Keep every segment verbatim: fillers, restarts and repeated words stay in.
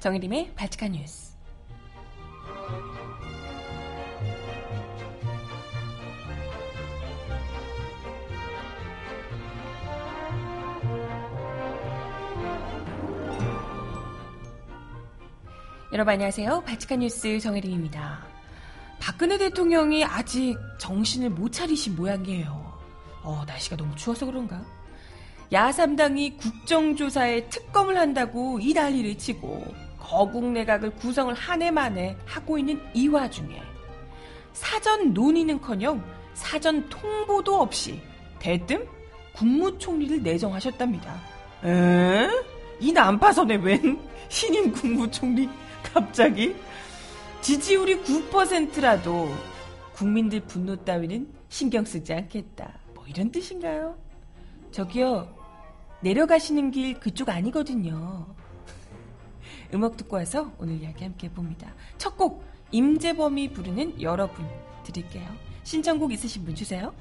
정혜림의 발칙한 뉴스. 여러분 안녕하세요. 발칙한 뉴스 정혜림입니다. 박근혜 대통령이 아직 정신을 못 차리신 모양이에요. 어, 날씨가 너무 추워서 그런가? 야삼 당이 국정조사에 특검을 한다고 이 난리를 치고 거국내각을 구성을 한 해 만에 하고 있는 이 와중에 사전 논의는커녕 사전 통보도 없이 대뜸 국무총리를 내정하셨답니다. 에? 이 난파선에 웬 신임 국무총리? 갑자기? 지지율이 구 퍼센트라도 국민들 분노 따위는 신경 쓰지 않겠다. 뭐 이런 뜻인가요? 저기요, 내려가시는 길 그쪽 아니거든요. 음악 듣고 와서 오늘 이야기 함께 해봅니다. 첫 곡 임재범이 부르는 여러분 드릴게요. 신청곡 있으신 분 주세요.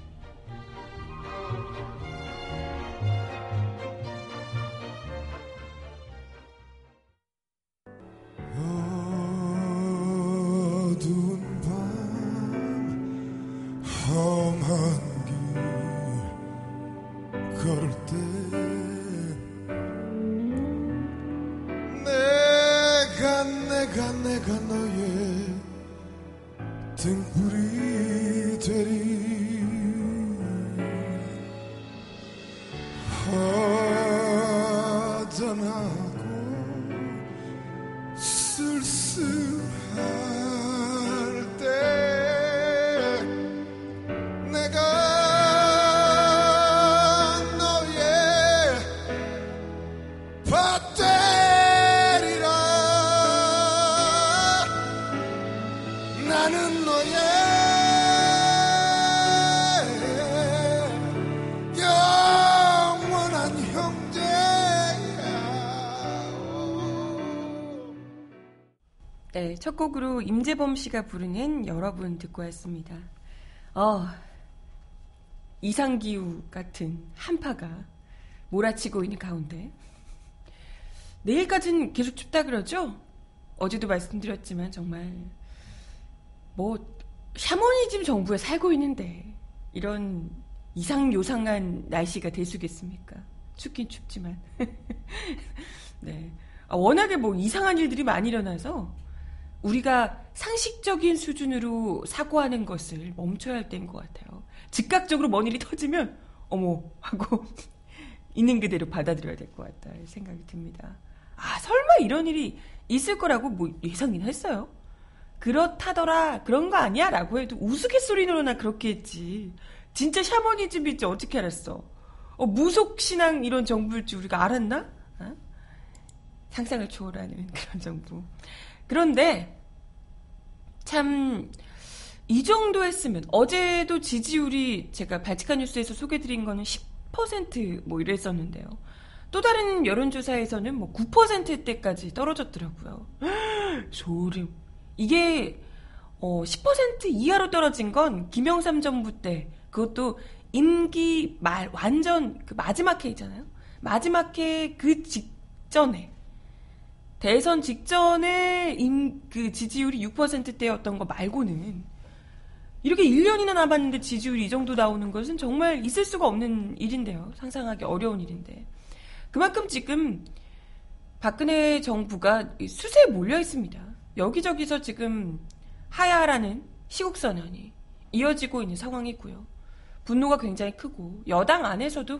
어두운 밤 험한 걸을 때 내가 내가 내가 너의 등불이 되리. 허전하고 쓸쓸할 때 네, 첫 곡으로 임재범 씨가 부르는 여러분 듣고 왔습니다. 어, 이상기후 같은 한파가 몰아치고 있는 가운데 내일까지는 계속 춥다 그러죠? 어제도 말씀드렸지만 정말 뭐 샤머니즘 정부에 살고 있는데 이런 이상요상한 날씨가 되수겠습니까? 춥긴 춥지만 네, 아, 워낙에 뭐 이상한 일들이 많이 일어나서 우리가 상식적인 수준으로 사고하는 것을 멈춰야 할 때인 것 같아요. 즉각적으로 뭔 일이 터지면 어머 하고 있는 그대로 받아들여야 될 것 같다 생각이 듭니다. 아 설마 이런 일이 있을 거라고 뭐 예상이나 했어요? 그렇다더라 그런 거 아니야 라고 해도 우스갯소리로나 그렇게 했지 진짜 샤머니즘일지 어떻게 알았어? 어, 무속신앙 이런 정부일지 우리가 알았나? 어? 상상을 초월하는 그런 정부. 그런데 참 이 정도 했으면 어제도 지지율이 제가 발칙한 뉴스에서 소개드린 거는 십 퍼센트 뭐 이랬었는데요. 또 다른 여론조사에서는 뭐 구 퍼센트대까지 떨어졌더라고요. 소름. 이게 어 십 퍼센트 이하로 떨어진 건 김영삼 정부 때 그것도 임기 말 완전 그 마지막 해 있잖아요. 마지막 해 그 직전에. 대선 직전에 임, 그 지지율이 육 퍼센트대였던 거 말고는 이렇게 일 년이나 남았는데 지지율이 이 정도 나오는 것은 정말 있을 수가 없는 일인데요. 상상하기 어려운 일인데. 그만큼 지금 박근혜 정부가 수세에 몰려 있습니다. 여기저기서 지금 하야라는 시국선언이 이어지고 있는 상황이고요. 분노가 굉장히 크고 여당 안에서도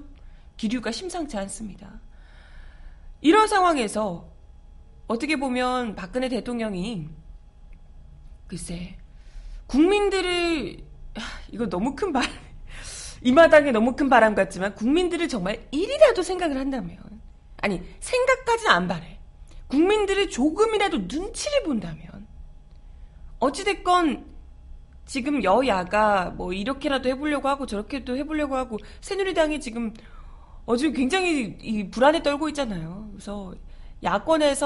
기류가 심상치 않습니다. 이런 상황에서 어떻게 보면 박근혜 대통령이 글쎄 국민들을 이거 너무 큰 바람 이 마당에 너무 큰 바람 같지만 국민들을 정말 일이라도 생각을 한다면 아니 생각까지는 안 바래 국민들을 조금이라도 눈치를 본다면 어찌됐건 지금 여야가 뭐 이렇게라도 해보려고 하고 저렇게도 해보려고 하고 새누리당이 지금 어 지금 굉장히 이 불안에 떨고 있잖아요. 그래서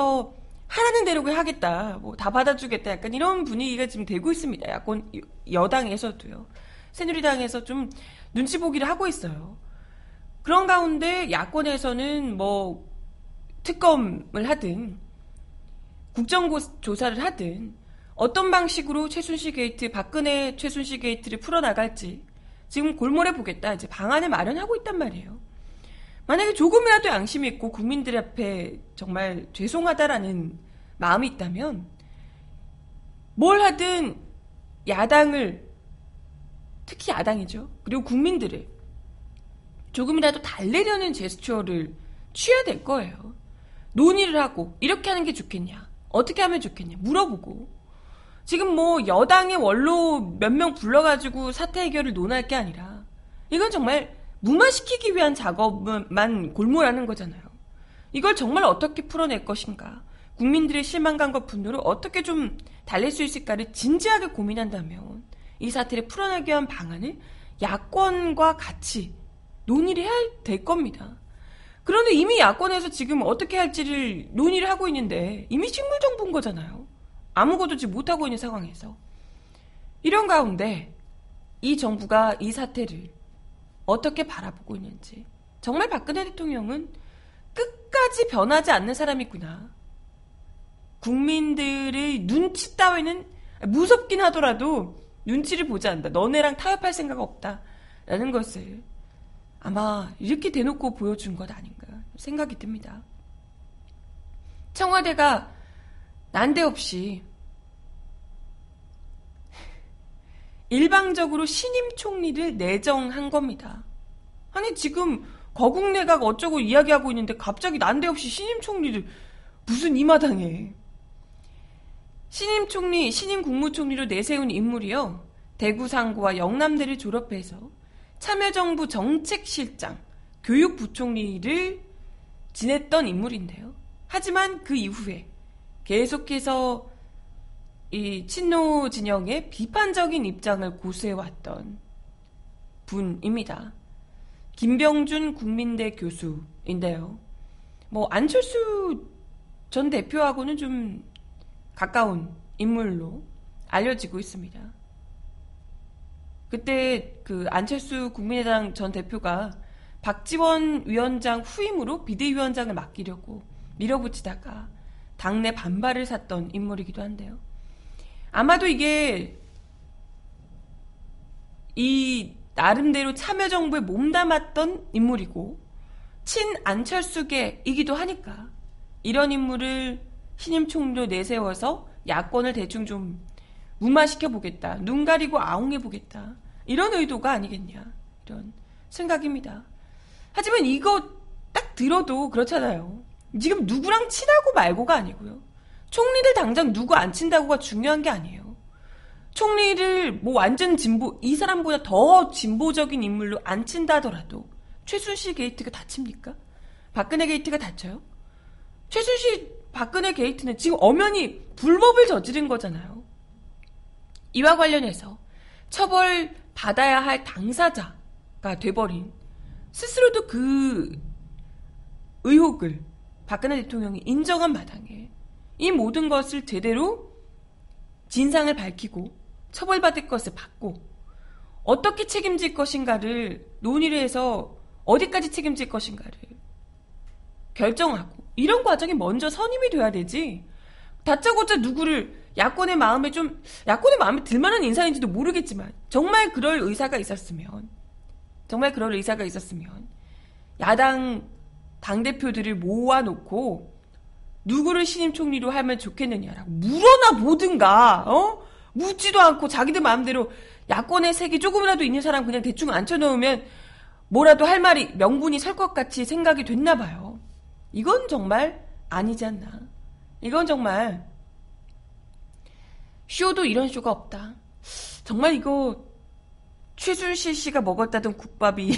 야권에서 하라는 대로 하겠다, 뭐 다 받아주겠다, 약간 이런 분위기가 지금 되고 있습니다. 야권 여당에서도요, 새누리당에서 좀 눈치 보기를 하고 있어요. 그런 가운데 야권에서는 뭐 특검을 하든 국정조사를 하든 어떤 방식으로 최순실 게이트, 박근혜 최순실 게이트를 풀어나갈지 지금 골몰해 보겠다. 이제 방안을 마련하고 있단 말이에요. 만약에 조금이라도 양심이 있고 국민들 앞에 정말 죄송하다라는 마음이 있다면 뭘 하든 야당을, 특히 야당이죠. 그리고 국민들을 조금이라도 달래려는 제스처를 취해야 될 거예요. 논의를 하고 이렇게 하는 게 좋겠냐, 어떻게 하면 좋겠냐 물어보고, 지금 뭐 여당의 원로 몇 명 불러가지고 사태 해결을 논할 게 아니라 이건 정말 무마시키기 위한 작업만 골몰하는 거잖아요. 이걸 정말 어떻게 풀어낼 것인가, 국민들의 실망감과 분노를 어떻게 좀 달랠 수 있을까를 진지하게 고민한다면 이 사태를 풀어내기 위한 방안을 야권과 같이 논의를 해야 될 겁니다. 그런데 이미 야권에서 지금 어떻게 할지를 논의를 하고 있는데 이미 식물정부인 거잖아요. 아무것도 지금 못하고 있는 상황에서. 이런 가운데 이 정부가 이 사태를 어떻게 바라보고 있는지, 정말 박근혜 대통령은 끝까지 변하지 않는 사람이구나, 국민들의 눈치 따위는 무섭긴 하더라도 눈치를 보지 않는다, 너네랑 타협할 생각 없다 라는 것을 아마 이렇게 대놓고 보여준 것 아닌가 생각이 듭니다. 청와대가 난데없이 일방적으로 신임 총리를 내정한 겁니다. 아니 지금 거국내각 어쩌고 이야기하고 있는데 갑자기 난데없이 신임 총리를 무슨 이마당에. 신임 총리, 신임 국무총리로 내세운 인물이요, 대구 상고와 영남대를 졸업해서 참여정부 정책실장, 교육부총리를 지냈던 인물인데요. 하지만 그 이후에 계속해서 이 친노 진영의 비판적인 입장을 고수해왔던 분입니다. 김병준 국민대 교수인데요. 뭐 안철수 전 대표하고는 좀 가까운 인물로 알려지고 있습니다. 그때 그 안철수 국민의당 전 대표가 박지원 위원장 후임으로 비대위원장을 맡기려고 밀어붙이다가 당내 반발을 샀던 인물이기도 한데요. 아마도 이게 이 나름대로 참여정부에 몸담았던 인물이고 친 안철수계이기도 하니까 이런 인물을 신임 총리로 내세워서 야권을 대충 좀 무마시켜보겠다, 눈 가리고 아웅해보겠다, 이런 의도가 아니겠냐, 이런 생각입니다. 하지만 이거 딱 들어도 그렇잖아요. 지금 누구랑 친하고 말고가 아니고요, 총리를 당장 누구 안 친다고가 중요한 게 아니에요. 총리를 뭐 완전 진보, 이 사람보다 더 진보적인 인물로 안 친다 하더라도 최순실 게이트가 다칩니까? 박근혜 게이트가 다쳐요? 최순실, 박근혜 게이트는 지금 엄연히 불법을 저지른 거잖아요. 이와 관련해서 처벌 받아야 할 당사자가 돼버린, 스스로도 그 의혹을 박근혜 대통령이 인정한 마당에 이 모든 것을 제대로 진상을 밝히고 처벌받을 것을 받고 어떻게 책임질 것인가를 논의를 해서 어디까지 책임질 것인가를 결정하고, 이런 과정이 먼저 선임이 돼야 되지, 다짜고짜 누구를 야권의 마음에 좀, 야권의 마음에 들만한 인사인지도 모르겠지만, 정말 그럴 의사가 있었으면, 정말 그럴 의사가 있었으면, 야당 당대표들을 모아놓고, 누구를 신임 총리로 하면 좋겠느냐라고 물어나 보든가, 어? 묻지도 않고, 자기들 마음대로 야권의 색이 조금이라도 있는 사람 그냥 대충 앉혀놓으면, 뭐라도 할 말이, 명분이 설 것 같이 생각이 됐나봐요. 이건 정말 아니지 않나. 이건 정말, 쇼도 이런 쇼가 없다. 정말 이거 최순실 씨가 먹었다던 국밥이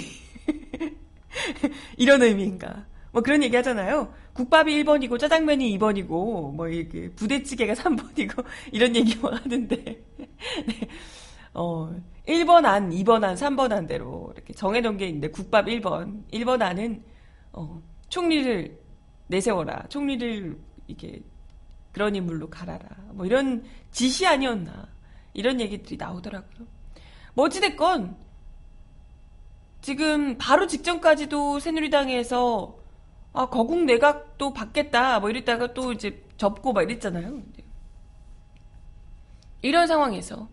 이런 의미인가, 뭐 그런 얘기 하잖아요. 국밥이 일 번이고 짜장면이 이 번이고 뭐 이게 부대찌개가 삼 번이고 이런 얘기 하는데 네. 어, 일 번 안, 이 번 안, 삼 번 안대로 이렇게 정해놓은 게 있는데, 국밥 일 번, 일 번 안은 어, 총리를 내세워라, 총리를 이게 그런 인물로 갈아라, 뭐 이런 지시 아니었나, 이런 얘기들이 나오더라고요. 뭐 어찌됐건 지금 바로 직전까지도 새누리당에서 아, 거국내각도 받겠다 뭐 이랬다가 또 이제 접고 막 이랬잖아요. 이런 상황에서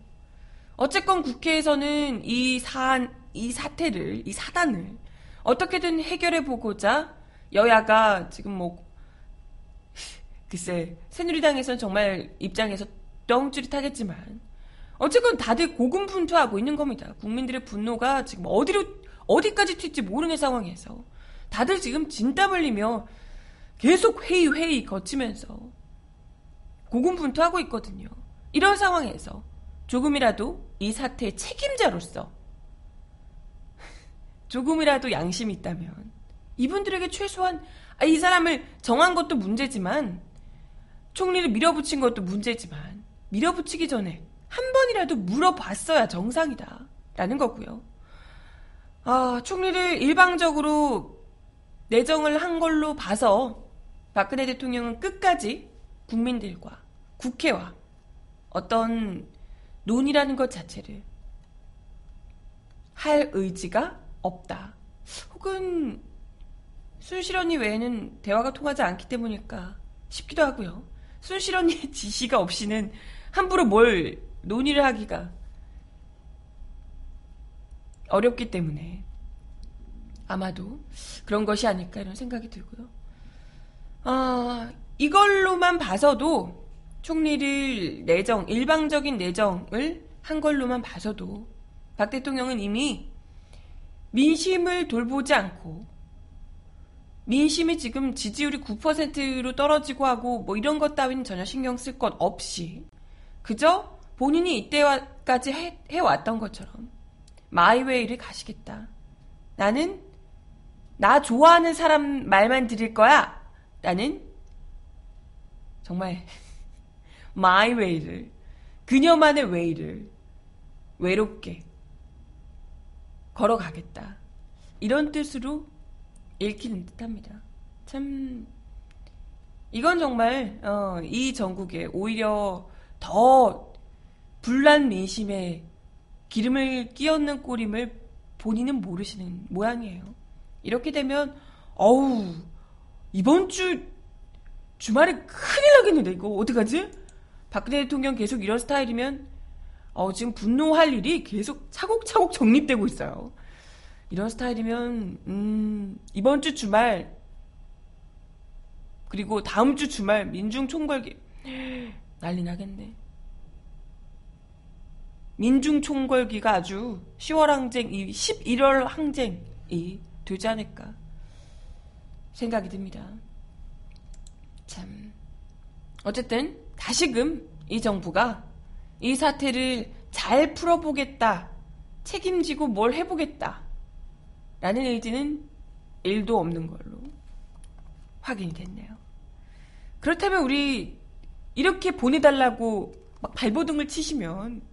어쨌건 국회에서는 이 사안, 이 사태를, 이 사단을 어떻게든 해결해 보고자 여야가 지금 뭐 글쎄 새누리당에서는 정말 입장에서 똥쭈릿하겠지만 어쨌건 다들 고군분투하고 있는 겁니다. 국민들의 분노가 지금 어디로 어디까지 튈지 모르는 상황에서 다들 지금 진땀 흘리며 계속 회의 회의 거치면서 고군분투하고 있거든요. 이런 상황에서 조금이라도 이 사태의 책임자로서 조금이라도 양심이 있다면 이분들에게 최소한 이 사람을 정한 것도 문제지만 총리를 밀어붙인 것도 문제지만 밀어붙이기 전에 한 번이라도 물어봤어야 정상이다 라는 거고요. 아, 총리를 일방적으로 내정을 한 걸로 봐서 박근혜 대통령은 끝까지 국민들과 국회와 어떤 논의라는 것 자체를 할 의지가 없다. 혹은 순실 언니 외에는 대화가 통하지 않기 때문일까 싶기도 하고요. 순실 언니의 지시가 없이는 함부로 뭘 논의를 하기가 어렵기 때문에 아마도 그런 것이 아닐까 이런 생각이 들고요. 아, 이걸로만 봐서도 총리를 내정, 일방적인 내정을 한 걸로만 봐서도 박 대통령은 이미 민심을 돌보지 않고 민심이 지금 지지율이 구 퍼센트로 떨어지고 하고 뭐 이런 것 따윈 전혀 신경 쓸 것 없이 그저 본인이 이때까지 해, 해왔던 것처럼 마이웨이를 가시겠다. 나는 나 좋아하는 사람 말만 들을 거야. 나는 정말 마이웨이를 그녀만의 웨이를 외롭게 걸어가겠다. 이런 뜻으로 읽히는 듯합니다. 참 이건 정말 어, 이 전국에 오히려 더 분란 민심에 기름을 끼얹는 꼴임을 본인은 모르시는 모양이에요. 이렇게 되면 어우 이번 주 주말에 큰일 나겠는데 이거 어떡하지? 박근혜 대통령 계속 이런 스타일이면 어, 지금 분노할 일이 계속 차곡차곡 정립되고 있어요. 이런 스타일이면 음, 이번 주 주말 그리고 다음 주 주말 민중 총궐기 난리 나겠네. 민중 총궐기가 아주 시월 항쟁, 이 십일월 항쟁이 되지 않을까 생각이 듭니다. 참 어쨌든 다시금 이 정부가 이 사태를 잘 풀어보겠다, 책임지고 뭘 해보겠다 라는 의지는 일도 없는 걸로 확인이 됐네요. 그렇다면 우리 이렇게 보내달라고 막 발버둥을 치시면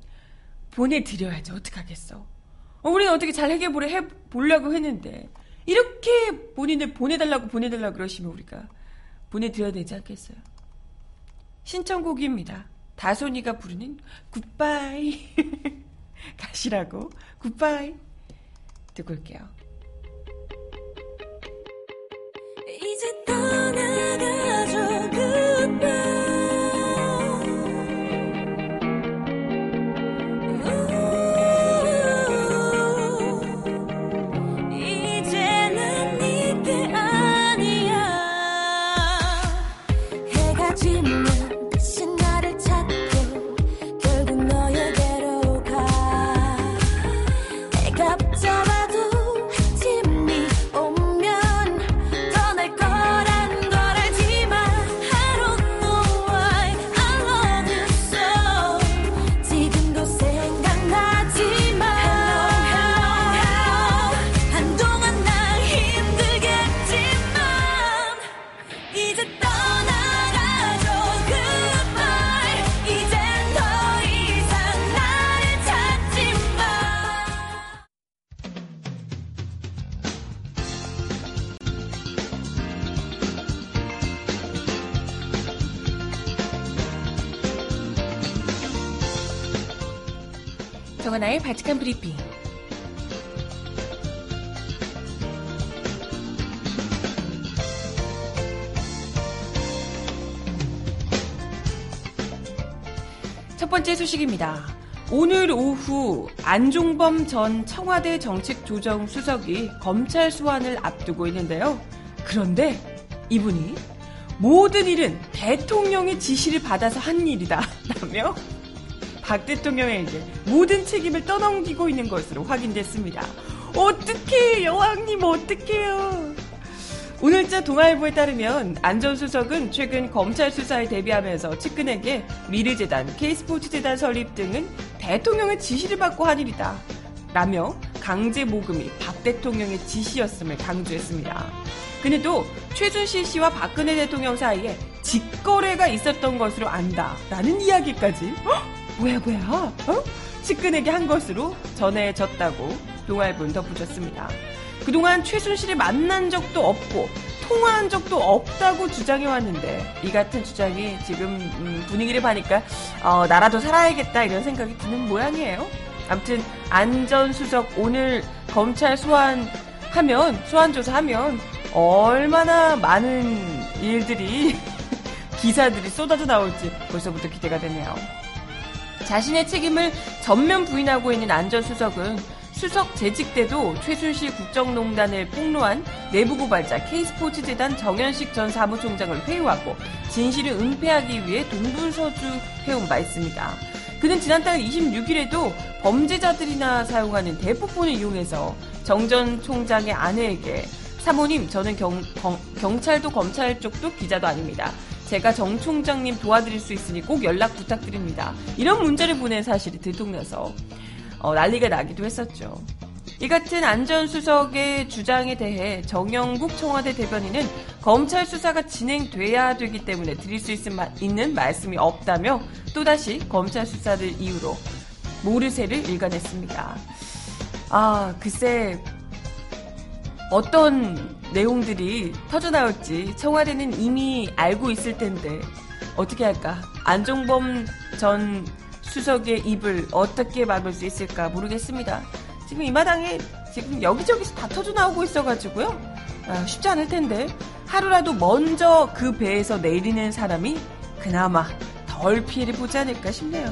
보내드려야지 어떡하겠어. 어, 우리는 어떻게 잘 해결해보려고 했는데 이렇게 본인을 보내달라고 보내달라고 그러시면 우리가 보내드려야 되지 않겠어요. 신청곡입니다. 다솜이가 부르는 굿바이 가시라고 굿바이 듣고 올게요. 이제 떠나가죠 굿바이. 정하나의 바칙한 브리핑. 첫 번째 소식입니다. 오늘 오후 안종범 전 청와대 정책조정수석이 검찰 소환을 앞두고 있는데요. 그런데 이분이 모든 일은 대통령의 지시를 받아서 한 일이다 라며 박 대통령의 이제 모든 책임을 떠넘기고 있는 것으로 확인됐습니다. 어떡해, 여왕님 어떡해요. 오늘자 동아일보에 따르면 안 전 수석은 최근 검찰 수사에 대비하면서 측근에게 미르재단, K스포츠재단 설립 등은 대통령의 지시를 받고 한 일이다 라며 강제 모금이 박 대통령의 지시였음을 강조했습니다. 그런데도 최순실 씨와 박근혜 대통령 사이에 직거래가 있었던 것으로 안다 라는 이야기까지 어? 뭐야 뭐야 어? 측근에게 한 것으로 전해졌다고 동아일보는 덧붙였습니다. 그동안 최순실을 만난 적도 없고 통화한 적도 없다고 주장해왔는데 이 같은 주장이 지금 음, 분위기를 봐니까 어, 나라도 살아야겠다 이런 생각이 드는 모양이에요. 아무튼 안 전 수석 오늘 검찰 소환하면 소환조사하면 얼마나 많은 일들이 기사들이 쏟아져 나올지 벌써부터 기대가 되네요. 자신의 책임을 전면 부인하고 있는 안 전 수석은 수석 재직 때도 최순실 국정농단을 폭로한 내부고발자 K스포츠재단 정현식 전 사무총장을 회유하고 진실을 은폐하기 위해 동분서주해온 바 있습니다. 그는 지난달 이십육일에도 범죄자들이나 사용하는 대포폰을 이용해서 정 전 총장의 아내에게 사모님, 저는 경, 경, 경찰도 검찰 쪽도 기자도 아닙니다. 제가 정 총장님 도와드릴 수 있으니 꼭 연락 부탁드립니다. 이런 문자를 보낸 사실이 들통나서 어, 난리가 나기도 했었죠. 이 같은 안 전 수석의 주장에 대해 정영국 청와대 대변인은 검찰 수사가 진행돼야 되기 때문에 드릴 수 있는 말씀이 없다며 또다시 검찰 수사를 이유로 모르쇠를 일관했습니다. 아, 글쎄 어떤 내용들이 터져나올지 청와대는 이미 알고 있을 텐데 어떻게 할까? 안종범 전 수석의 입을 어떻게 막을 수 있을까 모르겠습니다. 지금 이 마당에 지금 여기저기서 다 터져나오고 있어가지고요. 아, 쉽지 않을 텐데 하루라도 먼저 그 배에서 내리는 사람이 그나마 덜 피해를 보지 않을까 싶네요.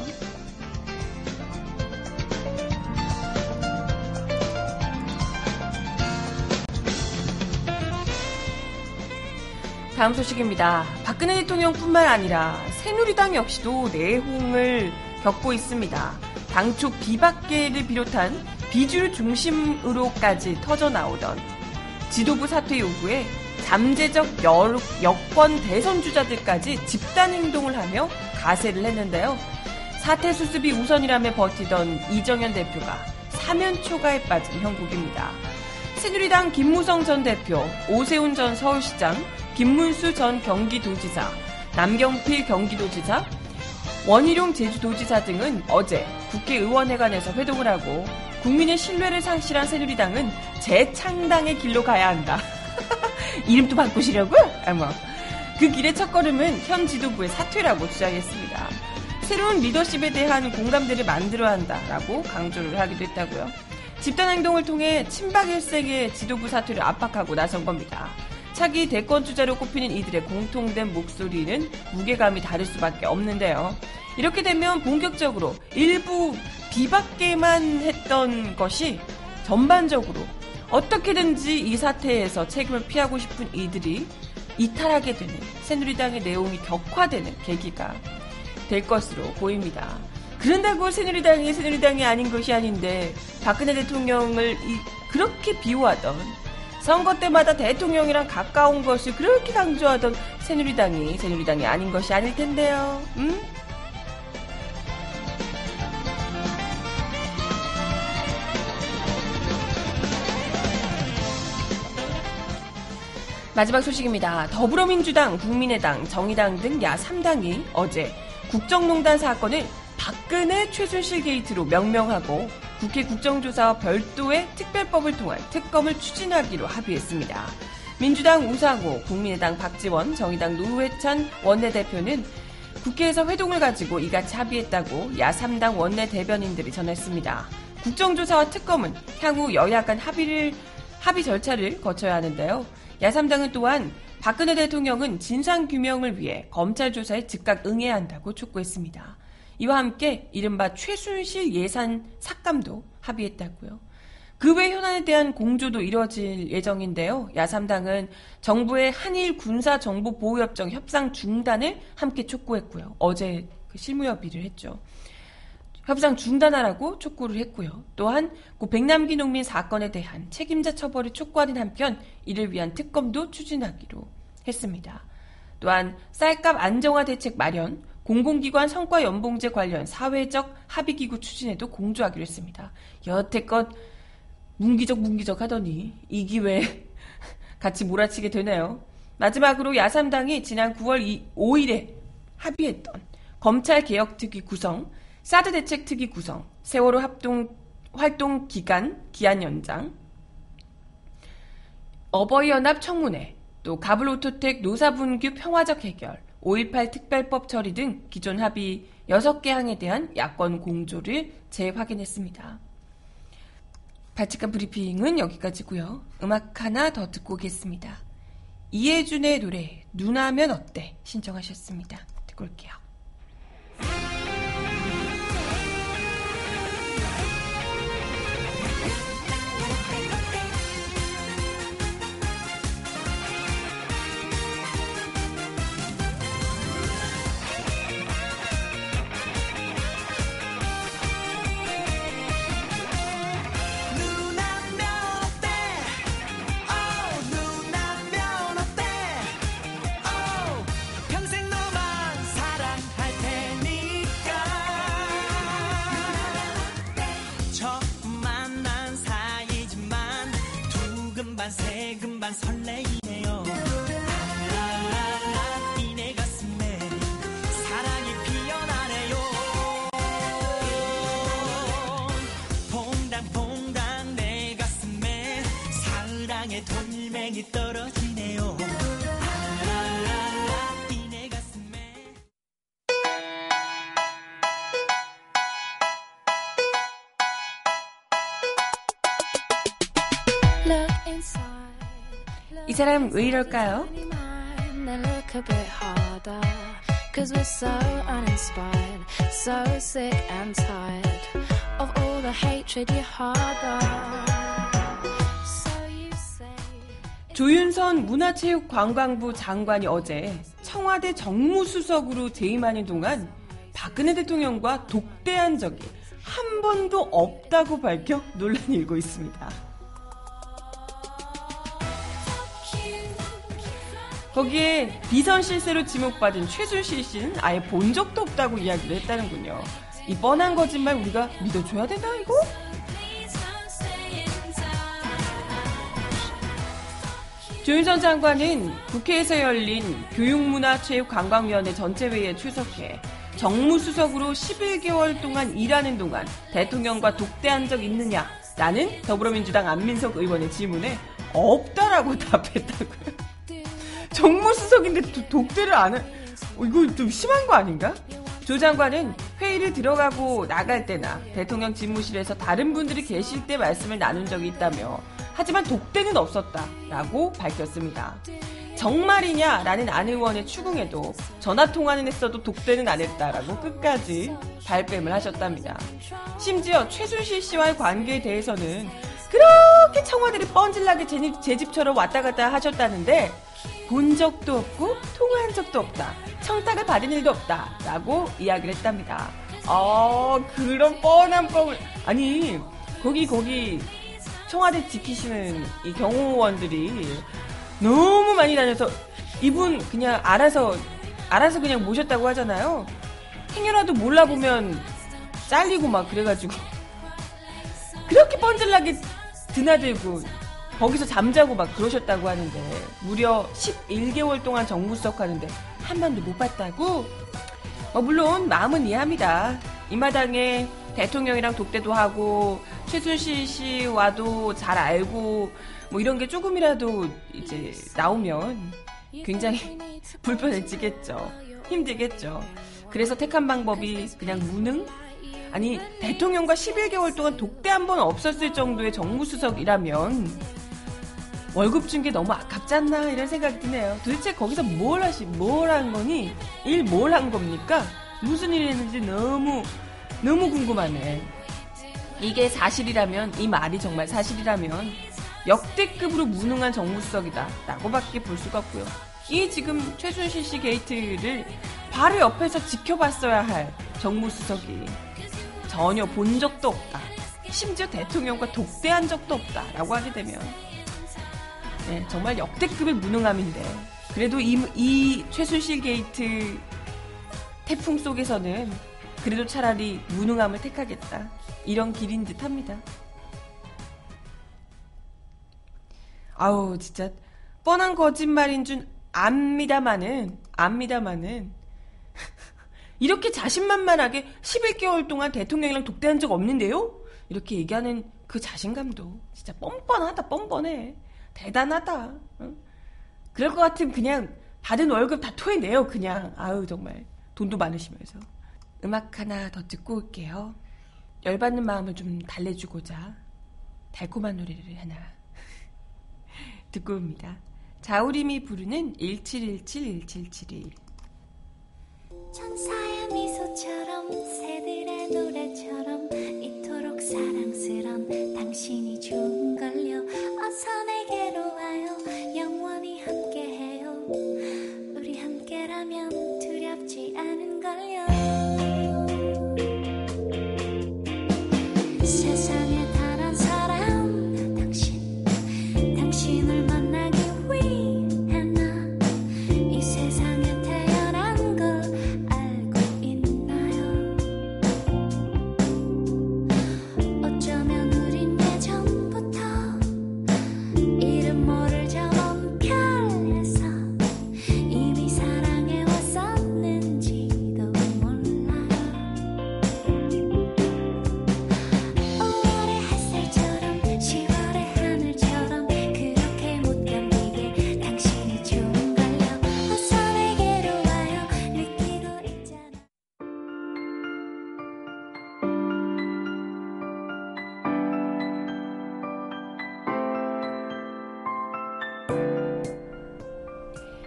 다음 소식입니다. 박근혜 대통령뿐만 아니라 새누리당 역시도 내홍을 겪고 있습니다. 당초 비박계를 비롯한 비주류 중심으로까지 터져나오던 지도부 사퇴 요구에 잠재적 여, 여권 대선 주자들까지 집단 행동을 하며 가세를 했는데요. 사퇴 수습이 우선이라며 버티던 이정현 대표가 사면 초가에 빠진 형국입니다. 새누리당 김무성 전 대표, 오세훈 전 서울시장, 김문수 전 경기도지사, 남경필 경기도지사, 원희룡 제주도지사 등은 어제 국회의원회관에서 회동을 하고 국민의 신뢰를 상실한 새누리당은 재창당의 길로 가야 한다. 이름도 바꾸시려고? 아마. 그 길의 첫걸음은 현 지도부의 사퇴라고 주장했습니다. 새로운 리더십에 대한 공감대를 만들어야 한다라고 강조를 하기도 했다고요. 집단 행동을 통해 친박 일색의 지도부 사퇴를 압박하고 나선 겁니다. 차기 대권 주자로 꼽히는 이들의 공통된 목소리는 무게감이 다를 수밖에 없는데요. 이렇게 되면 본격적으로 일부 비박계만 했던 것이 전반적으로 어떻게든지 이 사태에서 책임을 피하고 싶은 이들이 이탈하게 되는 새누리당의 내용이 격화되는 계기가 될 것으로 보입니다. 그런다고 새누리당이 새누리당이 아닌 것이 아닌데 박근혜 대통령을 그렇게 비호하던 선거 때마다 대통령이랑 가까운 것을 그렇게 강조하던 새누리당이 새누리당이 아닌 것이 아닐 텐데요. 음? 마지막 소식입니다. 더불어민주당, 국민의당, 정의당 등 야삼 당이 어제 국정농단 사건을 박근혜 최순실 게이트로 명명하고 국회 국정조사와 별도의 특별법을 통한 특검을 추진하기로 합의했습니다. 민주당 우상호, 국민의당 박지원, 정의당 노회찬 원내대표는 국회에서 회동을 가지고 이같이 합의했다고 야삼 당 원내대변인들이 전했습니다. 국정조사와 특검은 향후 여야 간 합의를, 합의 절차를 거쳐야 하는데요. 야삼 당은 또한 박근혜 대통령은 진상규명을 위해 검찰 조사에 즉각 응해야 한다고 촉구했습니다. 이와 함께 이른바 최순실 예산 삭감도 합의했다고요. 그 외 현안에 대한 공조도 이뤄질 예정인데요. 야삼당은 정부의 한일 군사정보보호협정 협상 중단을 함께 촉구했고요. 어제 그 실무협의를 했죠. 협상 중단하라고 촉구를 했고요. 또한 고 백남기 농민 사건에 대한 책임자 처벌을 촉구하는 한편 이를 위한 특검도 추진하기로 했습니다. 또한 쌀값 안정화 대책 마련, 공공기관 성과 연봉제 관련 사회적 합의기구 추진에도 공조하기로 했습니다. 여태껏 문기적 문기적 하더니 이 기회에 같이 몰아치게 되네요. 마지막으로 야삼당이 지난 구월 오일에 합의했던 검찰개혁특위 구성, 사드 대책특위 구성, 세월호 합동 활동 기간, 기한 연장, 어버이연합 청문회, 또 가블오토텍 노사분규 평화적 해결, 오일팔 특별법 처리 등 기존 합의 여섯 개 항에 대한 야권 공조를 재확인했습니다. 발칙한 브리핑은 여기까지고요. 음악 하나 더 듣고 오겠습니다. 이해준의 노래 누나면 어때 신청하셨습니다. 듣고 올게요. 금방 설레이네요. 아, 이 내 가슴에 사랑이 피어나네요. 퐁당퐁당 내 가슴에 사랑의 돌멩이 떨어지네요. 아, 이 내 가슴에 Look inside. 이 사람 왜 이럴까요? 조윤선 문화체육관광부 장관이 어제 청와대 정무수석으로 재임하는 동안 박근혜 대통령과 독대한 적이 한 번도 없다고 밝혀 논란이 일고 있습니다. 거기에 비선실세로 지목받은 최순실 씨는 아예 본 적도 없다고 이야기를 했다는군요. 이 뻔한 거짓말 우리가 믿어줘야 되나 이거? 조윤선 장관은 국회에서 열린 교육문화체육관광위원회 전체회의에 출석해 정무수석으로 십일 개월 동안 일하는 동안 대통령과 독대한 적 있느냐라는 더불어민주당 안민석 의원의 질문에 없다라고 답했다고요. 정무수석인데 독대를 안 해. 이거 좀 심한 거 아닌가? 조 장관은 회의를 들어가고 나갈 때나 대통령 집무실에서 다른 분들이 계실 때 말씀을 나눈 적이 있다며 하지만 독대는 없었다라고 밝혔습니다. 정말이냐라는 안 의원의 추궁에도 전화통화는 했어도 독대는 안 했다라고 끝까지 발뺌을 하셨답니다. 심지어 최순실 씨와의 관계에 대해서는 그렇게 청와대를 뻔질나게 제 집처럼 왔다 갔다 하셨다는데 본 적도 없고 통화한 적도 없다. 청탁을 받은 일도 없다. 라고 이야기를 했답니다. 아, 그런 뻔한 뻥을. 아니, 거기, 거기 청와대 지키시는 이 경호원들이 너무 많이 다녀서 이분 그냥 알아서, 알아서 그냥 모셨다고 하잖아요. 행여라도 몰라보면 잘리고 막 그래가지고. 그렇게 뻔질나게 드나들고 거기서 잠자고 막 그러셨다고 하는데 무려 십일 개월 동안 정무수석 하는데 한 번도 못 봤다고? 어, 물론 마음은 이해합니다. 이 마당에 대통령이랑 독대도 하고 최순실 씨와도 잘 알고 뭐 이런 게 조금이라도 이제 나오면 굉장히 불편해지겠죠. 힘들겠죠. 그래서 택한 방법이 그냥 무능? 아니 대통령과 십일 개월 동안 독대 한 번 없었을 정도의 정무수석이라면 월급 준 게 너무 아깝지 않나 이런 생각이 드네요. 도대체 거기서 뭘 하시, 뭘 한 거니? 일 뭘 한 겁니까? 무슨 일이 있는지 너무 너무 궁금하네. 이게 사실이라면, 이 말이 정말 사실이라면 역대급으로 무능한 정무수석이다 라고밖에 볼 수가 없고요. 이 지금 최순실 씨 게이트를 바로 옆에서 지켜봤어야 할 정무수석이 전혀 본 적도 없다, 심지어 대통령과 독대한 적도 없다 라고 하게 되면 네, 정말 역대급의 무능함인데, 그래도 이, 이 최순실 게이트 태풍 속에서는 그래도 차라리 무능함을 택하겠다, 이런 길인 듯 합니다. 아우 진짜 뻔한 거짓말인 줄 압니다마는 압니다마는 이렇게 자신만만하게 십일 개월 동안 대통령이랑 독대한 적 없는데요? 이렇게 얘기하는 그 자신감도 진짜 뻔뻔하다, 뻔뻔해. 대단하다. 응? 그럴 것 같으면 그냥 받은 월급 다 토해내요, 그냥. 아유 정말 돈도 많으시면서. 음악 하나 더 듣고 올게요. 열받는 마음을 좀 달래주고자 달콤한 노래를 하나 듣고 옵니다. 자우림이 부르는 일칠일칠 일칠칠이. 천사의 미소처럼 새들의 노래처럼 이토록 사랑스런 당신이 좋은걸요. 어서 내게로 와요. 영원히 함께해요. 우리 함께라면 두렵지 않은걸요.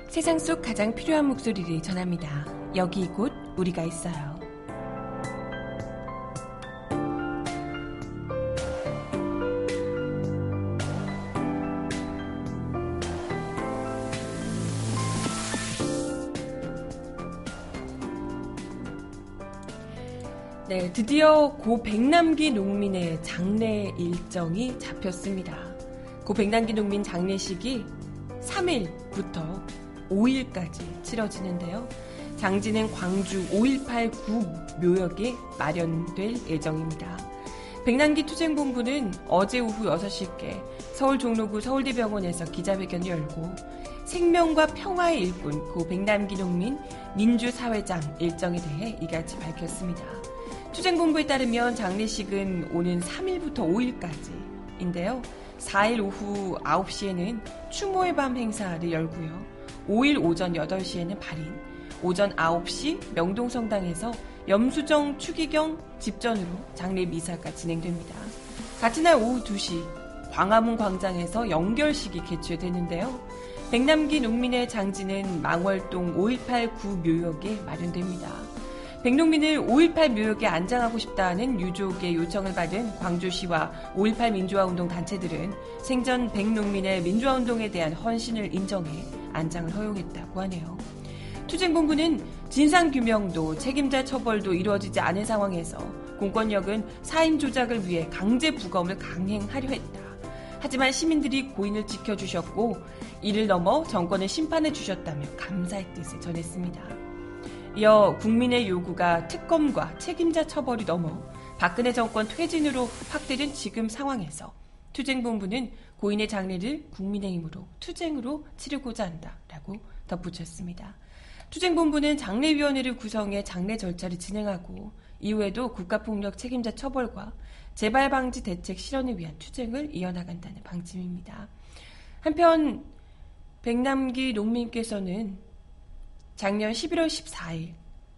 세상 속 가장 필요한 목소리를 전합니다. 여기 이곳 우리가 있어요. 네, 드디어 고 백남기 농민의 장례 일정이 잡혔습니다. 고 백남기 농민 장례식이 삼 일부터 오 일까지 치러지는데요. 장지는 광주 오일팔 구묘역에 마련될 예정입니다. 백남기 투쟁본부는 어제 오후 여섯 시께 서울 종로구 서울대병원에서 기자회견을 열고 생명과 평화의 일꾼 고 백남기 농민 민주사회장 일정에 대해 이같이 밝혔습니다. 투쟁본부에 따르면 장례식은 오는 삼 일부터 오 일까지인데요. 사 일 오후 아홉 시에는 추모의 밤 행사를 열고요. 오 일 오전 여덟 시에는 발인, 오전 아홉 시 명동성당에서 염수정 추기경 집전으로 장례 미사가 진행됩니다. 같은 날 오후 두 시 광화문 광장에서 영결식이 개최되는데요. 백남기 농민의 장지는 망월동 오일팔 구묘역에 마련됩니다. 백농민을 오일팔 묘역에 안장하고 싶다는 유족의 요청을 받은 광주시와 오일팔 민주화운동 단체들은 생전 백농민의 민주화운동에 대한 헌신을 인정해 안장을 허용했다고 하네요. 투쟁본부는 진상규명도 책임자 처벌도 이루어지지 않은 상황에서 공권력은 사임 조작을 위해 강제 부검을 강행하려 했다. 하지만 시민들이 고인을 지켜주셨고 이를 넘어 정권을 심판해 주셨다며 감사의 뜻을 전했습니다. 이어 국민의 요구가 특검과 책임자 처벌이 넘어 박근혜 정권 퇴진으로 확대된 지금 상황에서 투쟁본부는 고인의 장례를 국민의힘으로 투쟁으로 치르고자 한다라고 덧붙였습니다. 투쟁본부는 장례위원회를 구성해 장례 절차를 진행하고 이후에도 국가폭력 책임자 처벌과 재발방지 대책 실현을 위한 투쟁을 이어나간다는 방침입니다. 한편 백남기 농민께서는 작년 십일월 십사일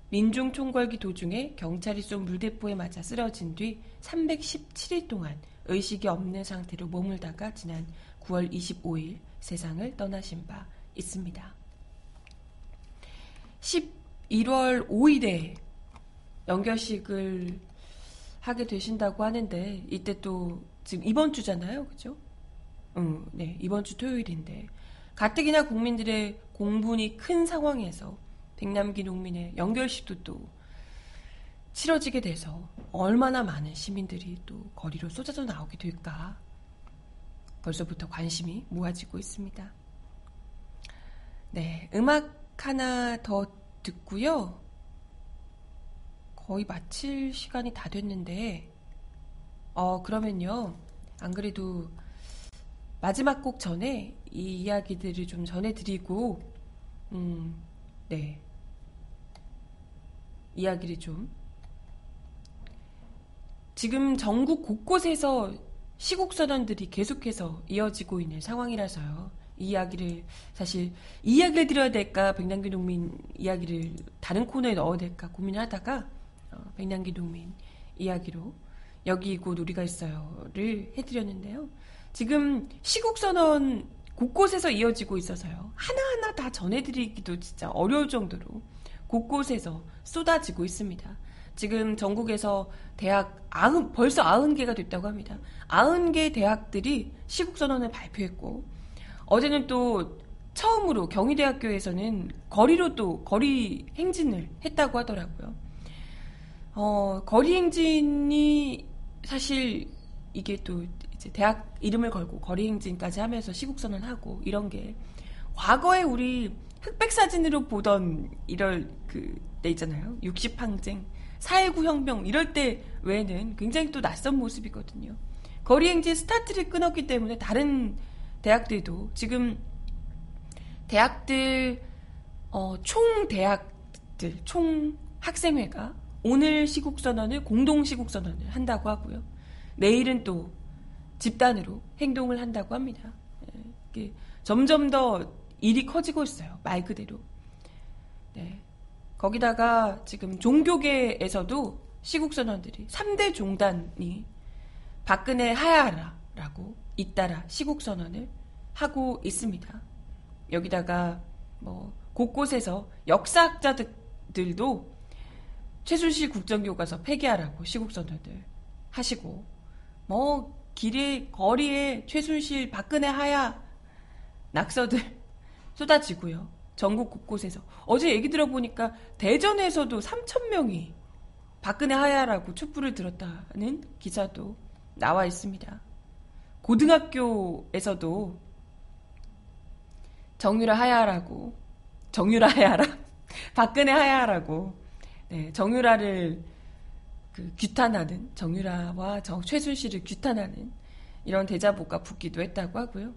민중총궐기 도중에 경찰이 쏜 물대포에 맞아 쓰러진 뒤 삼백십칠 일 동안 의식이 없는 상태로 머물다가 지난 구월 이십오일 세상을 떠나신 바 있습니다. 십일월 오일에 연결식을 하게 되신다고 하는데, 이때 또 지금 이번 주잖아요, 그죠? 음, 네, 이번 주 토요일인데 가뜩이나 국민들의 공분이 큰 상황에서 백남기 농민의 연결식도 또 치러지게 돼서 얼마나 많은 시민들이 또 거리로 쏟아져 나오게 될까 벌써부터 관심이 모아지고 있습니다. 네, 음악 하나 더 듣고요. 거의 마칠 시간이 다 됐는데 어 그러면요, 안 그래도 마지막 곡 전에 이 이야기들을 좀 전해드리고 음, 네, 이야기를 좀, 지금 전국 곳곳에서 시국선언들이 계속해서 이어지고 있는 상황이라서요. 이 이야기를, 사실 이 이야기를 드려야 될까, 백남기 농민 이야기를 다른 코너에 넣어야 될까 고민하다가 어, 백남기 농민 이야기로 여기 있고 우리가 있어요를 해드렸는데요. 지금 시국선언 곳곳에서 이어지고 있어서요. 하나하나 다 전해드리기도 진짜 어려울 정도로 곳곳에서 쏟아지고 있습니다. 지금 전국에서 대학 아흔, 벌써 아흔 개가 됐다고 합니다. 아흔 개 대학들이 시국선언을 발표했고, 어제는 또 처음으로 경희대학교에서는 거리로 또 거리 행진을 했다고 하더라고요. 어, 거리 행진이 사실 이게 또 이제 대학 이름을 걸고 거리 행진까지 하면서 시국선언하고 이런 게 과거에 우리 흑백사진으로 보던 이럴 그 때 있잖아요. 육십항쟁, 사일구 혁명 이럴 때 외에는 굉장히 또 낯선 모습이거든요. 거리 행진 스타트를 끊었기 때문에 다른 대학들도 지금 대학들 어, 총 대학들 총 학생회가 오늘 시국선언을, 공동 시국선언을 한다고 하고요. 내일은 또 집단으로 행동을 한다고 합니다. 이게 점점 더 일이 커지고 있어요, 말 그대로. 네. 거기다가 지금 종교계에서도 시국선언들이 삼 대 종단이 박근혜 하야하라라고 잇따라 시국선언을 하고 있습니다. 여기다가 뭐 곳곳에서 역사학자들도 최순실 국정교과서 폐기하라고 시국선언을 하시고, 뭐 길에 거리에 최순실 박근혜 하야 낙서들 쏟아지고요. 전국 곳곳에서 어제 얘기 들어보니까 대전에서도 삼천 명이 박근혜 하야라고 촛불을 들었다는 기사도 나와 있습니다. 고등학교에서도 정유라 하야라고, 정유라 하야라 박근혜 하야라고, 네, 정유라를 그 규탄하는, 정유라와 정, 최순실을 규탄하는 이런 대자보가 붙기도 했다고 하고요.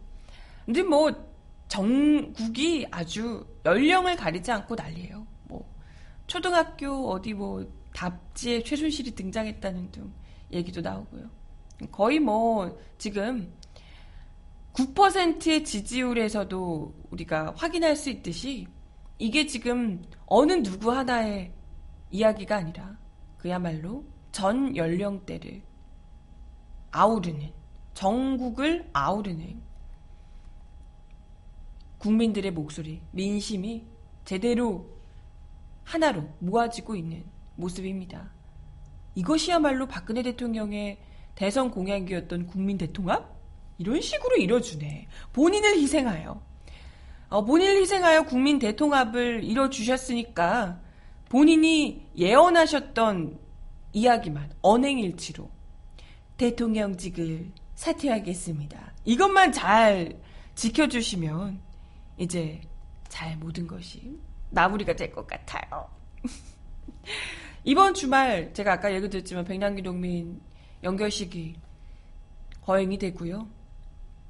근데 뭐 전국이 아주 연령을 가리지 않고 난리예요. 뭐 초등학교 어디 뭐 답지에 최순실이 등장했다는 등 얘기도 나오고요. 거의 뭐 지금 구 퍼센트의 지지율에서도 우리가 확인할 수 있듯이 이게 지금 어느 누구 하나의 이야기가 아니라 그야말로 전 연령대를 아우르는, 전국을 아우르는 국민들의 목소리, 민심이 제대로 하나로 모아지고 있는 모습입니다. 이것이야말로 박근혜 대통령의 대선 공약이었던 국민 대통합? 이런 식으로 이뤄주네. 본인을 희생하여. 어, 본인을 희생하여 국민 대통합을 이뤄주셨으니까 본인이 예언하셨던 이야기만 언행일치로 대통령직을 사퇴하겠습니다, 이것만 잘 지켜주시면 이제 잘 모든 것이 마무리가 될 것 같아요. 이번 주말 제가 아까 얘기 드렸지만 백남기 농민 연결식이 거행이 되고요.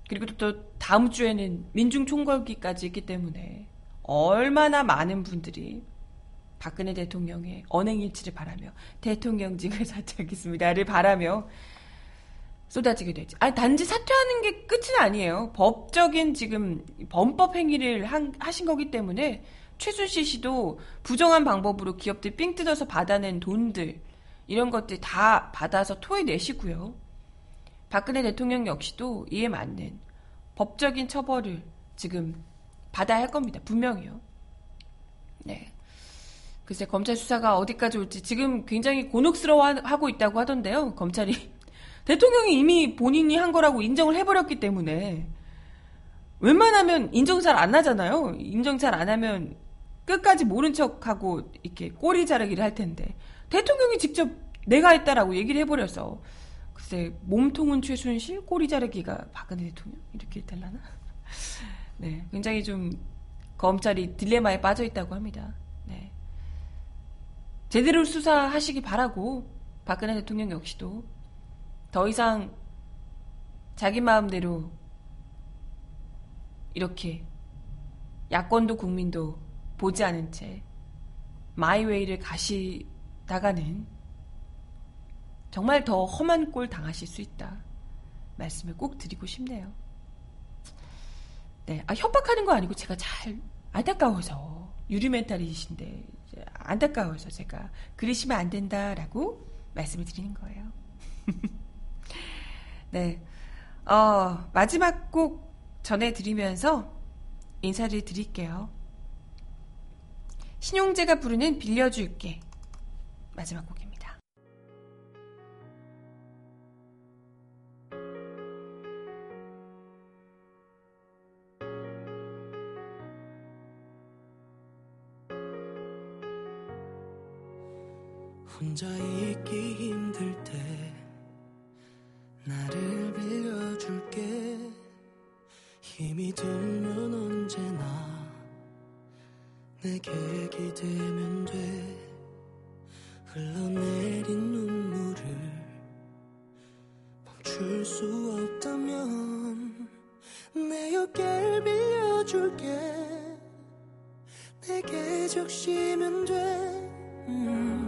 그리고 또 다음 주에는 민중총궐기까지 있기 때문에 얼마나 많은 분들이 박근혜 대통령의 언행일치를 바라며 대통령직을 사퇴하겠습니다를 바라며 쏟아지게 되지. 아니, 단지 사퇴하는 게 끝은 아니에요. 법적인 지금 범법 행위를 한, 하신 거기 때문에 최순실 씨도 부정한 방법으로 기업들 삥 뜯어서 받아낸 돈들 이런 것들 다 받아서 토해내시고요. 박근혜 대통령 역시도 이에 맞는 법적인 처벌을 지금 받아야 할 겁니다. 분명히요. 네. 글쎄 검찰 수사가 어디까지 올지 지금 굉장히 곤혹스러워하고 있다고 하던데요. 검찰이 대통령이 이미 본인이 한 거라고 인정을 해버렸기 때문에 웬만하면 인정 잘 안 하잖아요. 인정 잘 안 하면 끝까지 모른 척하고 이렇게 꼬리 자르기를 할 텐데 대통령이 직접 내가 했다라고 얘기를 해버려서 글쎄 몸통은 최순실, 꼬리 자르기가 박근혜 대통령? 이렇게 해달라나? 네, 굉장히 좀 검찰이 딜레마에 빠져있다고 합니다. 네, 제대로 수사하시기 바라고 박근혜 대통령 역시도 더 이상 자기 마음대로 이렇게 야권도 국민도 보지 않은 채 마이웨이를 가시다가는 정말 더 험한 꼴 당하실 수 있다. 말씀을 꼭 드리고 싶네요. 네, 아, 협박하는 거 아니고 제가 잘 안타까워서 유리멘탈이신데 안타까워서 제가 그러시면 안 된다라고 말씀을 드리는 거예요. 네, 어, 마지막 곡 전해드리면서 인사를 드릴게요. 신용재가 부르는 빌려줄게 마지막 곡입니다. 혼자 있기 힘들 때 나를 빌려줄게. 힘이 들면 언제나 내게 기대면 돼. 흘러내린 눈물을 멈출 수 없다면 내 어깨를 빌려줄게. 내게 적시면 돼. 음.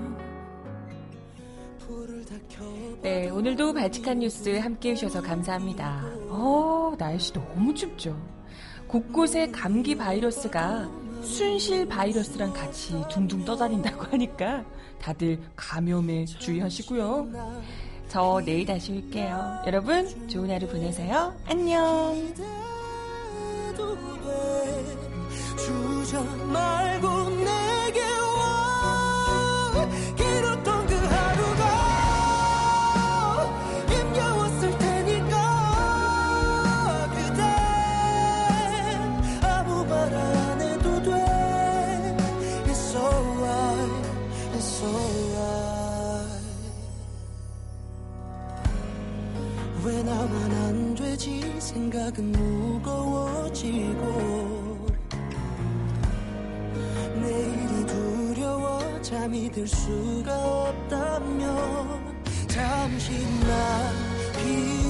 네, 오늘도 발칙한 뉴스 함께해 주셔서 감사합니다. 어, 날씨 너무 춥죠. 곳곳에 감기 바이러스가 순실 바이러스랑 같이 둥둥 떠다닌다고 하니까 다들 감염에 주의하시고요. 저 내일 다시 올게요. 여러분 좋은 하루 보내세요. 안녕. 주저 말고 내게 와. 왜 나만 안 되지? 생각은 무거워지고 내일이 두려워 잠이 들 수가 없다면 잠시 나 비